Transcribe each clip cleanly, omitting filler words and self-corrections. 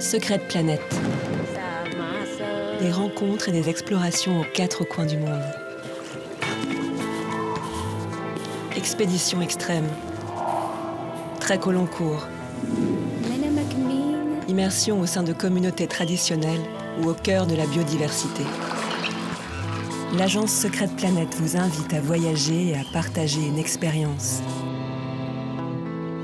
Secret Planet. Des rencontres et des explorations aux quatre coins du monde. Expéditions extrêmes. Trek au long cours. Immersion au sein de communautés traditionnelles ou au cœur de la biodiversité. L'agence Secret Planet vous invite à voyager et à partager une expérience.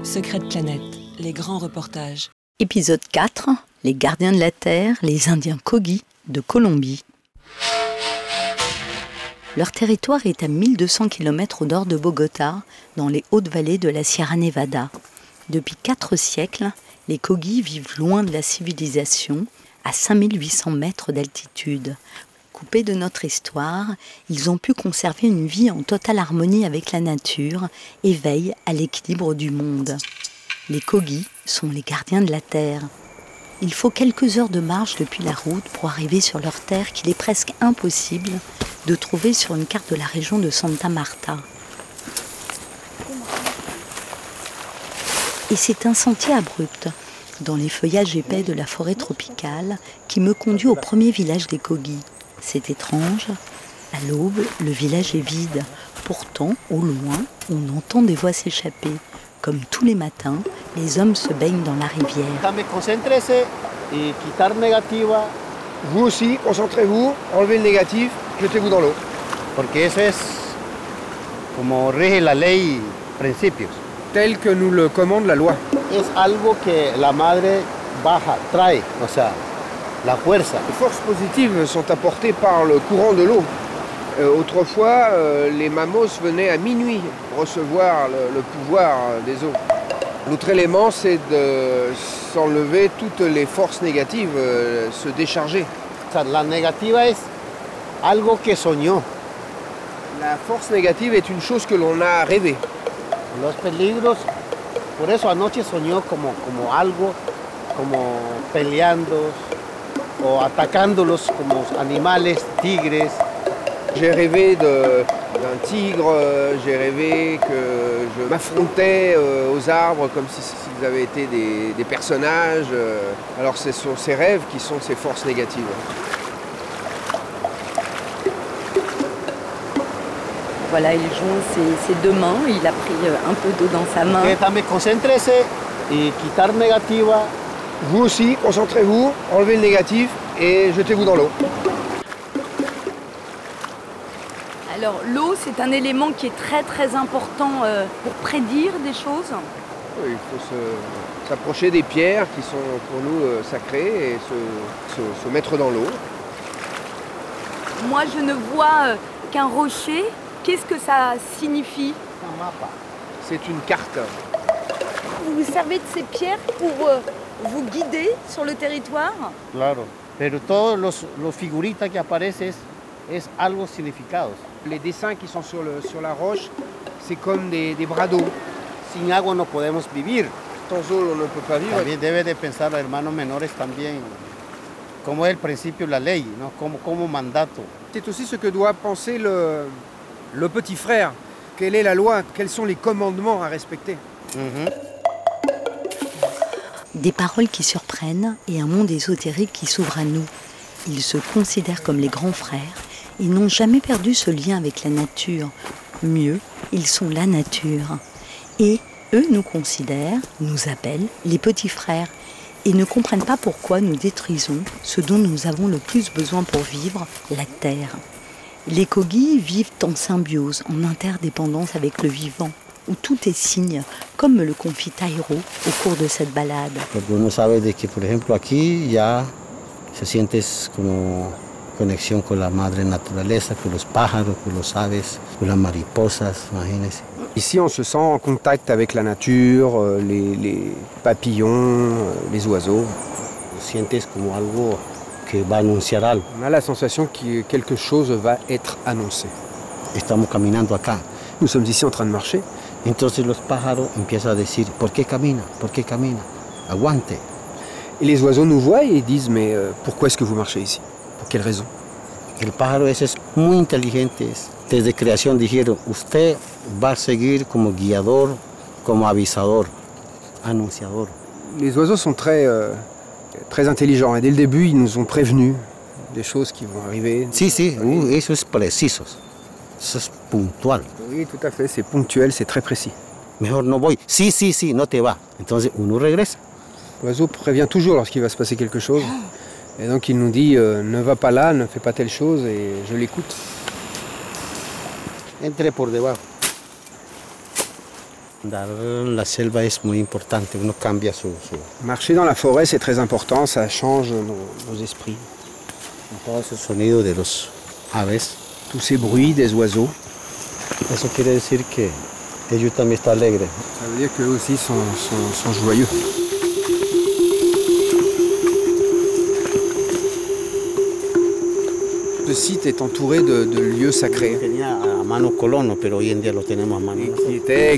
Secret Planet, les grands reportages. Épisode 4, les gardiens de la Terre, les Indiens Kogi de Colombie. Leur territoire est à 1200 km au nord de Bogota, dans les hautes vallées de la Sierra Nevada. Depuis 4 siècles, les Kogi vivent loin de la civilisation, à 5800 mètres d'altitude. Coupés de notre histoire, ils ont pu conserver une vie en totale harmonie avec la nature et veillent à l'équilibre du monde. Les Kogi sont les gardiens de la terre. Il faut quelques heures de marche depuis la route pour arriver sur leur terre qu'il est presque impossible de trouver sur une carte de la région de Santa Marta. Et c'est un sentier abrupt, dans les feuillages épais de la forêt tropicale, qui me conduit au premier village des Kogi. C'est étrange, à l'aube, le village est vide. Pourtant, au loin, on entend des voix s'échapper. Comme tous les matins, les hommes se baignent dans la rivière. Vous aussi, concentrez-vous, enlevez le négatif, jetez-vous dans l'eau. Parce que c'est comme régit la loi, principes. Tel que nous le commande la loi. C'est algo que la madre baja, trae, o sea, la fuerza. Les forces positives sont apportées par le courant de l'eau. Autrefois, les mamos venaient à minuit recevoir le pouvoir des eaux. L'autre élément, c'est de s'enlever toutes les forces négatives, se décharger. La négativa es algo que soñó. La force négative est une chose que l'on a rêvée. Los peligros, por eso anoche soñó como algo, como peleando o atacándolos como animales, tigres. J'ai rêvé d'un tigre, j'ai rêvé que je m'affrontais aux arbres comme s'ils avaient été des personnages. Alors ce sont ces rêves qui sont ces forces négatives. Voilà, il joint ses deux mains, il a pris un peu d'eau dans sa main. Vous aussi, concentrez-vous, enlevez le négatif et jetez-vous dans l'eau. Alors l'eau, c'est un élément qui est très très important pour prédire des choses. Oui, il faut s'approcher des pierres qui sont pour nous sacrées et se mettre dans l'eau. Moi, je ne vois qu'un rocher. Qu'est-ce que ça signifie? C'est une carte. Vous vous servez de ces pierres pour vous guider sur le territoire? Claro, pero todos los figuritas que aparecen es algo significados. Les dessins qui sont sur la roche, c'est comme des bras d'eau. Sin agua no podemos vivir. Sans eau, on ne peut pas vivre. También debe de pensar los hermanos menores también, como es el principio de la ley, ¿no? Como mandato. C'est aussi ce que doit penser le petit frère. Quelle est la loi? Quels sont les commandements à respecter? Des paroles qui surprennent et un monde ésotérique qui s'ouvre à nous. Ils se considèrent comme les grands frères. Ils n'ont jamais perdu ce lien avec la nature. Mieux, ils sont la nature. Et eux nous considèrent, nous appellent les petits frères et ne comprennent pas pourquoi nous détruisons ce dont nous avons le plus besoin pour vivre, la terre. Les Kogi vivent en symbiose, en interdépendance avec le vivant, où tout est signe, comme me le confie Tairo au cours de cette balade. Algunos saben de que, por ejemplo, aquí ya se sientes como conexión con la madre naturaleza, con los pájaros, con los aves, con las mariposas, imagínense. Ici, on se sent en contact avec la nature, les papillons, les oiseaux. Sientes como algo que va a anunciar algo. On a la sensation que quelque chose va être annoncé. Estamos caminando acá. Nous sommes ici en train de marcher. Entonces los pájaros empiezan a decir, ¿por qué camina? ¿Por qué camina? Aguante. Et les oiseaux nous voient et disent, mais pourquoi est-ce que vous marchez ici? Pour quelle raison? El pájaro ese es muy inteligente. Desde creación dijeron, usted va a seguir como guiador, como avisador, anunciador. Les oiseaux sont très très intelligents. Et dès le début, ils nous ont prévenus des choses qui vont arriver. Si, si, oui, c'est précis. C'est ponctuel. Oui, tout à fait, c'est ponctuel, c'est très précis. Mejor no voy. Si, si, si, no te va. Entonces uno regresa. L'oiseau prévient toujours lorsqu'il va se passer quelque chose. Et donc il nous dit ne va pas là, ne fais pas telle chose, et je l'écoute. Entre por debajo. La selva es muy importante, uno cambia su. Marcher dans la forêt, c'est très important, ça change nos esprits. Todo ese sonido de los aves. Tous ces bruits des oiseaux. Eso quiere decir que ellos también están alegres. Ça veut dire qu'eux aussi sont joyeux. Ce site est entouré de lieux sacrés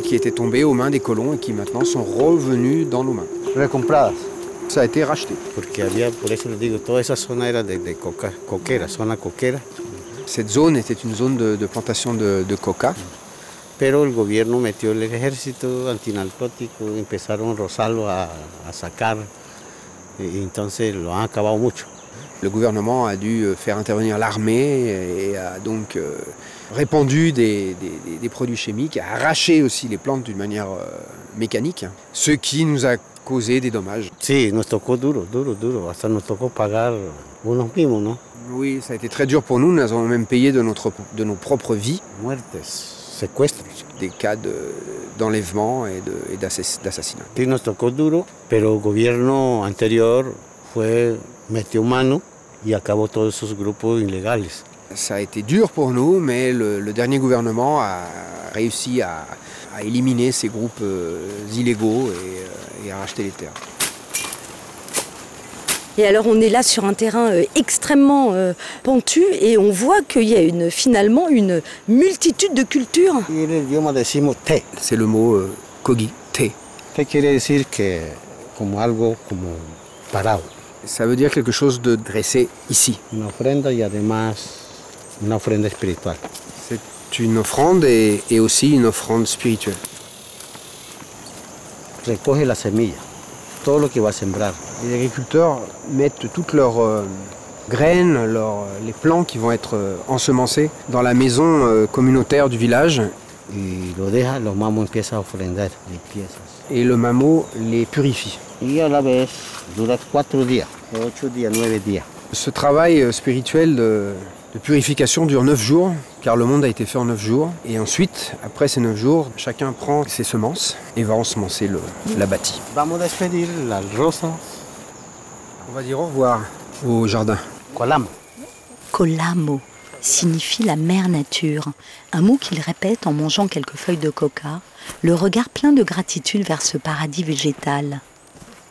qui étaient tombés aux mains des colons et qui maintenant sont revenus dans nos mains. Ça a été racheté. Cette zone était une zone de plantation de coca. Pero el gobierno metió el ejército antinarcótico, empezaron Rosalvo a sacar, y entonces lo han acabado mucho. Le gouvernement a dû faire intervenir l'armée et a donc répandu des produits chimiques, a arraché aussi les plantes d'une manière mécanique, ce qui nous a causé des dommages. Sí, nos tocó duro, hasta nos tocó pagar unos mismos, ¿no? Oui, ça a été très dur pour nous, nous avons même payé de nos propres vies. Muertes. Des cas d'enlèvement et d'assassinat. Nos tocó duro, pero el gobierno anterior metió mano y acabó todos esos grupos ilegales. Ça a été dur pour nous, mais le dernier gouvernement a réussi à éliminer ces groupes illégaux et à racheter les terres. Et alors on est là sur un terrain extrêmement pentu et on voit qu'il y a finalement une multitude de cultures. C'est le mot Kogi, té. Ça veut dire quelque chose de dressé ici. C'est une offrande et aussi une offrande spirituelle. Recoge la semilla. Todo lo que va a sembrar. Les agriculteurs mettent toutes leurs graines, les plants qui vont être ensemencés dans la maison communautaire du village. Y lo deja, los mamos empiezan a ofrendar, limpiezas. Et le mamo les purifie. Y a la vez dura 8 días, 9 días. Ce travail spirituel de purification dure 9 jours, car le monde a été fait en 9 jours. Et ensuite, après ces 9 jours, chacun prend ses semences et va ensemencer la bâtie. On va dire au revoir au jardin. Colamo. Colamo signifie la mère nature, un mot qu'il répète en mangeant quelques feuilles de coca, le regard plein de gratitude vers ce paradis végétal.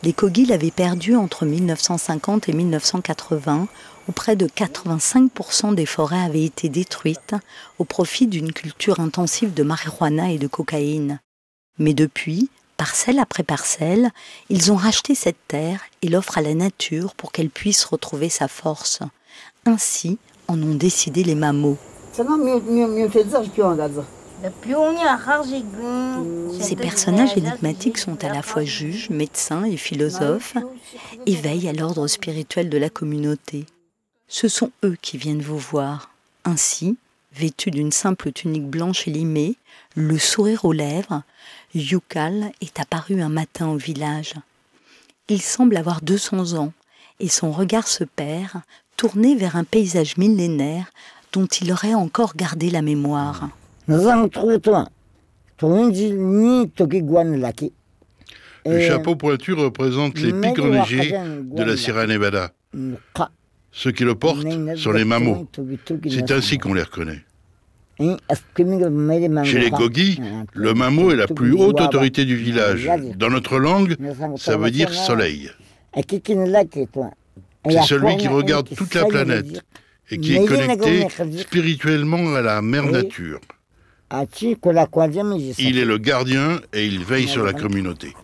Les Kogi l'avaient perdu entre 1950 et 1980, où près de 85% des forêts avaient été détruites au profit d'une culture intensive de marijuana et de cocaïne. Mais depuis, parcelle après parcelle, ils ont racheté cette terre et l'offrent à la nature pour qu'elle puisse retrouver sa force. Ainsi en ont décidé les mamos. Ces personnages énigmatiques sont à la fois juges, médecins et philosophes et veillent à l'ordre spirituel de la communauté. Ce sont eux qui viennent vous voir. Ainsi, vêtu d'une simple tunique blanche et limée, le sourire aux lèvres, Yukal est apparu un matin au village. Il semble avoir 200 ans et son regard se perd, tourné vers un paysage millénaire dont il aurait encore gardé la mémoire. Le chapeau pointu représente les pics enneigés de la Sierra Nevada. Ceux qui le portent sont les mamos. C'est ainsi qu'on les reconnaît. Chez les Kogi, le mamo est la plus haute autorité du village. Dans notre langue, ça veut dire soleil. C'est celui qui regarde toute la planète et qui est connecté spirituellement à la mère nature. Il est le gardien et il veille sur la communauté.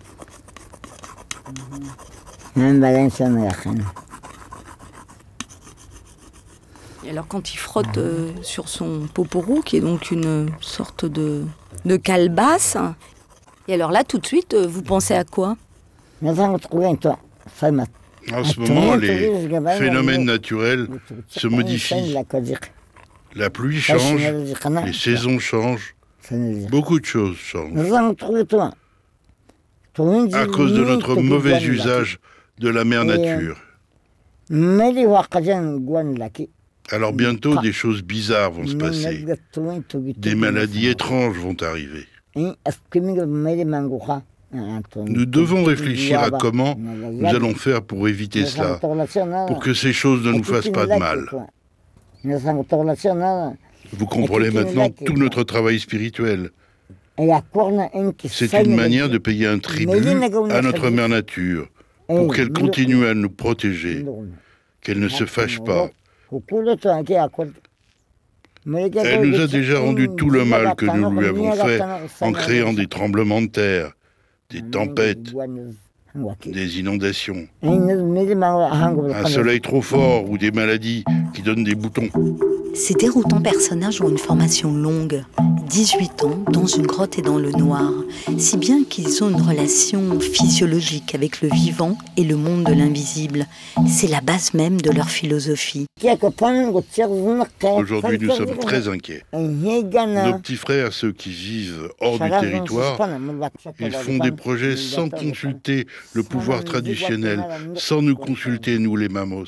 Alors quand il frotte sur son poporo, qui est donc une sorte de calebasse, et alors là tout de suite, vous pensez à quoi ? En ce moment, les phénomènes naturels se modifient. La pluie change, les saisons changent, beaucoup de choses changent. À cause de notre mauvais usage de la mère nature. Alors bientôt, des choses bizarres vont se passer. Des maladies étranges vont arriver. Nous devons réfléchir à comment nous allons faire pour éviter cela, pour que ces choses ne nous fassent pas de mal. Vous comprenez maintenant tout notre travail spirituel. C'est une manière de payer un tribut à notre mère nature, pour qu'elle continue à nous protéger, qu'elle ne se fâche pas. Elle nous a déjà rendu tout le mal que nous lui avons fait en créant des tremblements de terre, des tempêtes, des inondations, un soleil trop fort ou des maladies qui donnent des boutons. Ces déroutants personnages ont une formation longue, 18 ans, dans une grotte et dans le noir, si bien qu'ils ont une relation physiologique avec le vivant et le monde de l'invisible. C'est la base même de leur philosophie. Aujourd'hui, nous sommes très inquiets. Nos petits frères, ceux qui vivent hors du territoire, ils font des projets sans consulter le pouvoir traditionnel, sans nous consulter, nous les mamos.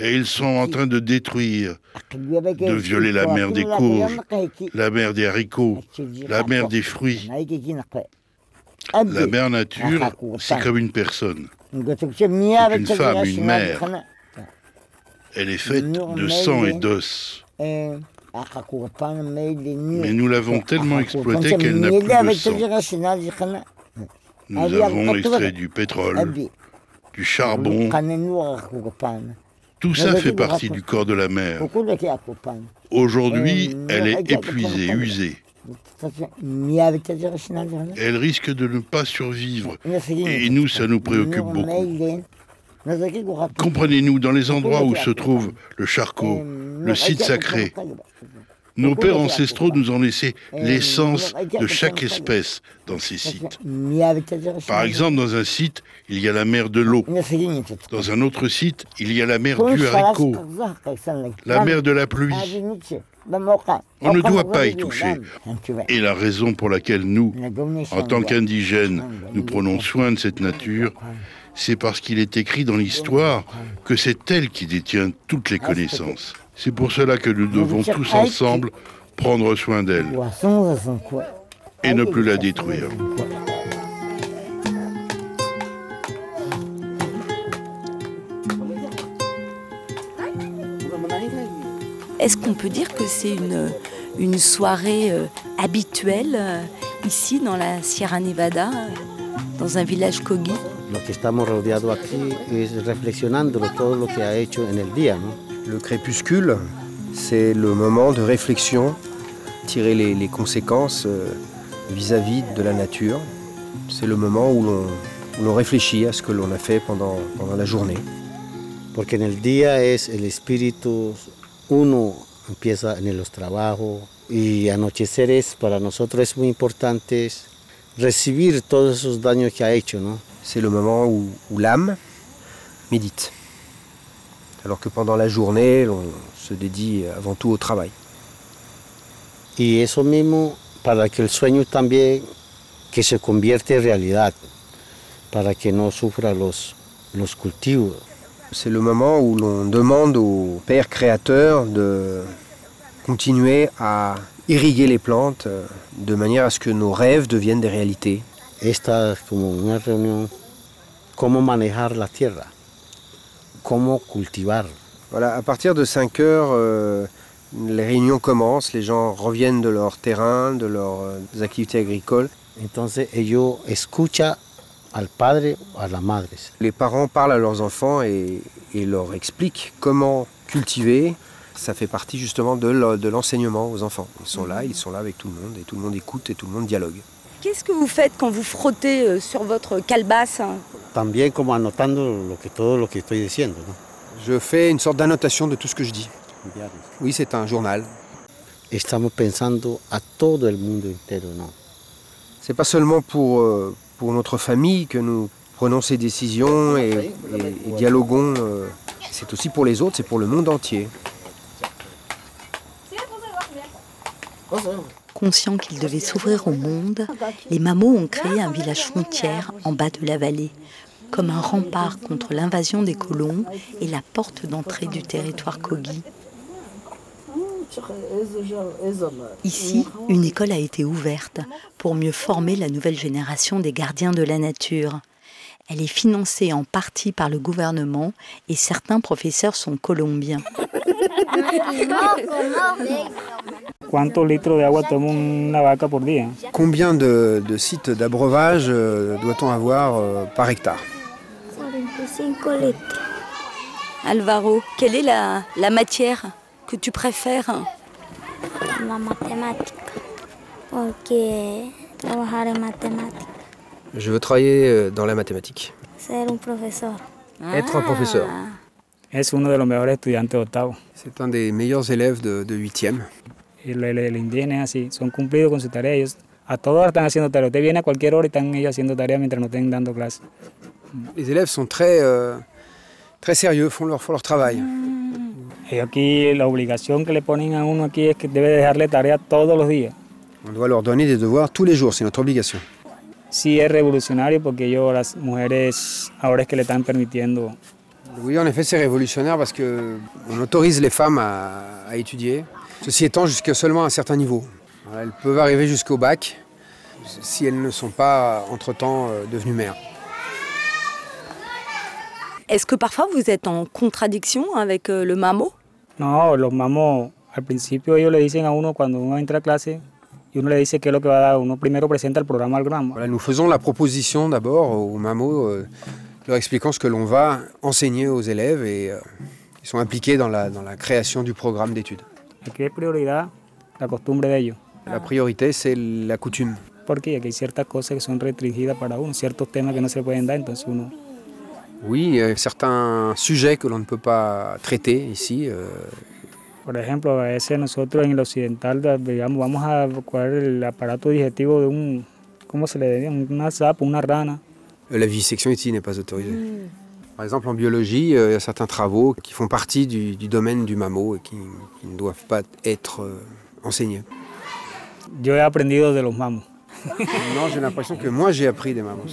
Et ils sont en train de détruire, de violer la mer des courges, la mer des haricots, la mer des fruits. La mère nature, c'est comme une personne, c'est une femme, une mère. Elle est faite de sang et d'os. Mais nous l'avons tellement exploitée qu'elle n'a plus de sang. Nous avons extrait du pétrole, du charbon. Tout ça fait partie du corps de la mer. Aujourd'hui, elle est épuisée, usée. Elle risque de ne pas survivre. Et nous, ça nous préoccupe beaucoup. Comprenez-nous, dans les endroits où se trouve le charco, le site sacré, nos pères ancestraux nous ont laissé l'essence de chaque espèce dans ces sites. Par exemple, dans un site, il y a la mer de l'eau. Dans un autre site, il y a la mer du haricot, la mer de la pluie. On ne doit pas y toucher. Et la raison pour laquelle nous, en tant qu'indigènes, nous prenons soin de cette nature, c'est parce qu'il est écrit dans l'histoire que c'est elle qui détient toutes les connaissances. C'est pour cela que nous devons tous ensemble prendre soin d'elle et ne plus la détruire. Est-ce qu'on peut dire que c'est une soirée habituelle ici dans la Sierra Nevada, dans un village Kogi ? Lo que estamos rodeados aquí es reflexionando todo lo que ha hecho en el día, ¿no? Le crépuscule, c'est le moment de réflexion, tirer les conséquences vis-à-vis de la nature. C'est le moment où l'on réfléchit à ce que l'on a fait pendant la journée. Porque en el día es el espíritu, uno empieza en los trabajos y anochecer es para nosotros es muy importante recibir todos esos daños que ha hecho, ¿no? C'est le moment où l'âme médite, alors que pendant la journée, on se dédie avant tout au travail. Et eso mismo para que el sueño también que se convierte en realidad, para que no sufra los cultivos. C'est le moment où l'on demande au Père Créateur de continuer à irriguer les plantes de manière à ce que nos rêves deviennent des réalités. Esta es como una reunión, cómo manejar la tierra, cómo cultivar. Voilà, à partir de 5 heures, les réunions commencent, les gens reviennent de leur terrain, de leurs activités agricoles. Entonces ellos escuchan al padre o a las madres. Les parents parlent à leurs enfants et leur expliquent comment cultiver. Ça fait partie justement de l'enseignement aux enfants. Ils sont là avec tout le monde et tout le monde écoute et tout le monde dialogue. Qu'est-ce que vous faites quand vous frottez sur votre calebasse ? Je fais une sorte d'annotation de tout ce que je dis. Oui, c'est un journal. C'est pas seulement pour notre famille que nous prenons ces décisions et dialoguons. C'est aussi pour les autres, c'est pour le monde entier. Conscients qu'ils devaient s'ouvrir au monde, les Mamos ont créé un village frontière en bas de la vallée, comme un rempart contre l'invasion des colons et la porte d'entrée du territoire Kogi. Ici, une école a été ouverte pour mieux former la nouvelle génération des gardiens de la nature. Elle est financée en partie par le gouvernement et certains professeurs sont colombiens. Combien de sites d'abreuvage doit-on avoir par hectare? 45 litres. Alvaro, quelle est la matière que tu préfères? La mathématique. Ok, travailler en mathématiques. Je veux travailler dans la mathématique. Être un professeur. Être un professeur. C'est un des meilleurs élèves de 8e. Les élèves sont très sérieux, font leur travail. On doit leur donner des devoirs tous les jours, c'est notre obligation. Oui, en effet, c'est révolutionnaire parce qu'on autorise les femmes à étudier. Ceci étant, jusqu'à seulement un certain niveau. Elles peuvent arriver jusqu'au bac si elles ne sont pas, entre-temps, devenues mères. Est-ce que parfois vous êtes en contradiction avec le mamo? Non, les mamos, au principe, ils le disent à uno quand on entre à classe. Voilà, nous faisons la proposition d'abord aux mamos, leur expliquant ce que l'on va enseigner aux élèves et ils sont impliqués dans la création du programme d'études. La priorité, c'est la coutume. Oui, il y a certains sujets que l'on ne peut pas traiter ici. Par exemple, à veces nosotros en el occidental, digamos, vamos a coger el aparato digestivo de un, ¿cómo se le diría? Una zapa, una rana. La vivisection ici n'est pas autorisée. Par exemple, en biologie, il y a certains travaux qui font partie du domaine du mamo et qui ne doivent pas être enseignés. Yo he aprendido de los mamos. Non, j'ai l'impression que moi j'ai appris des mamos.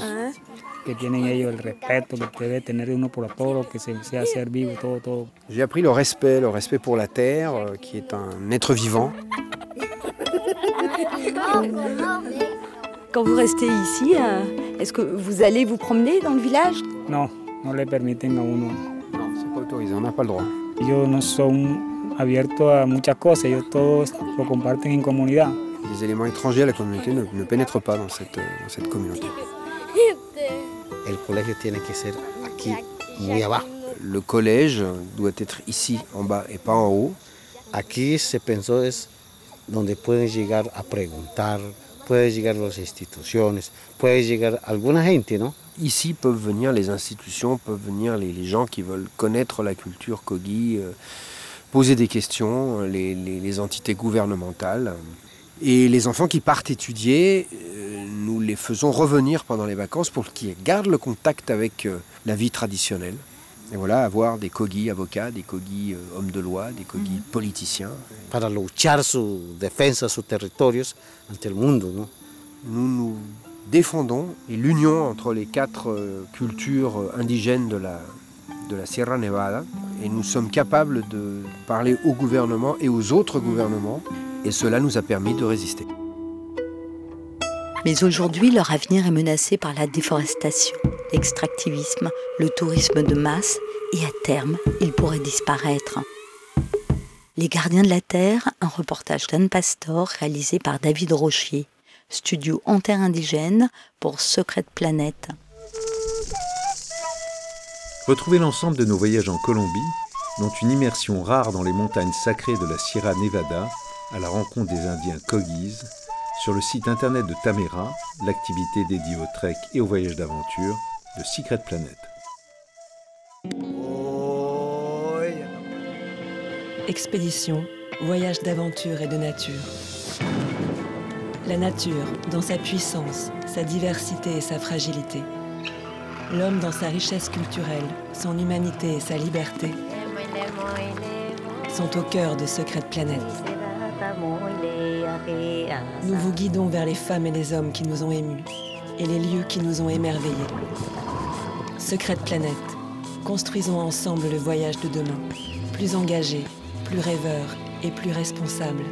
J'ai appris le respect pour la terre, qui est un être vivant. Quand vous restez ici, est-ce que vous allez vous promener dans le village? Non, non le permettent à uno. Non, c'est pas autorisé, on n'a pas le droit. Yo no son abierto a muchas cosas, ellos todos lo comparten en comunidad. Les éléments étrangers à la communauté ne pénètrent pas dans cette communauté. Le collège doit être ici, en bas, et pas en haut. Ici, se pensó es donde pueden llegar a preguntar, pueden llegar las instituciones, puede llegar alguna gente, ¿no? Ici peuvent venir les institutions, peuvent venir les gens qui veulent connaître la culture Kogi, poser des questions, les entités gouvernementales. Et les enfants qui partent étudier, nous les faisons revenir pendant les vacances pour qu'ils gardent le contact avec la vie traditionnelle. Et voilà, avoir des Kogi avocats, des Kogi hommes de loi, des Kogi politiciens. Para luchar su defensa, sus territorios ante el mundo, ¿no? Nous défendons l'union entre les 4 cultures indigènes de la Sierra Nevada. Et nous sommes capables de parler au gouvernement et aux autres gouvernements. Et cela nous a permis de résister. Mais aujourd'hui, leur avenir est menacé par la déforestation, l'extractivisme, le tourisme de masse, et à terme, ils pourraient disparaître. Les Gardiens de la Terre, un reportage d'Anne Pastor réalisé par David Rochier, studio En Terre Indigène pour Secret Planet. Retrouvez l'ensemble de nos voyages en Colombie, dont une immersion rare dans les montagnes sacrées de la Sierra Nevada, à la rencontre des Indiens Kogis, sur le site internet de Tamera, l'activité dédiée au trek et au voyage d'aventure de Secret Planet. Expédition, voyage d'aventure et de nature. La nature, dans sa puissance, sa diversité et sa fragilité. l'homme dans sa richesse culturelle, son humanité et sa liberté sont au cœur de Secret Planet. Nous vous guidons vers les femmes et les hommes qui nous ont émus et les lieux qui nous ont émerveillés. Secret Planet, construisons ensemble le voyage de demain, plus engagé, plus rêveur et plus responsable.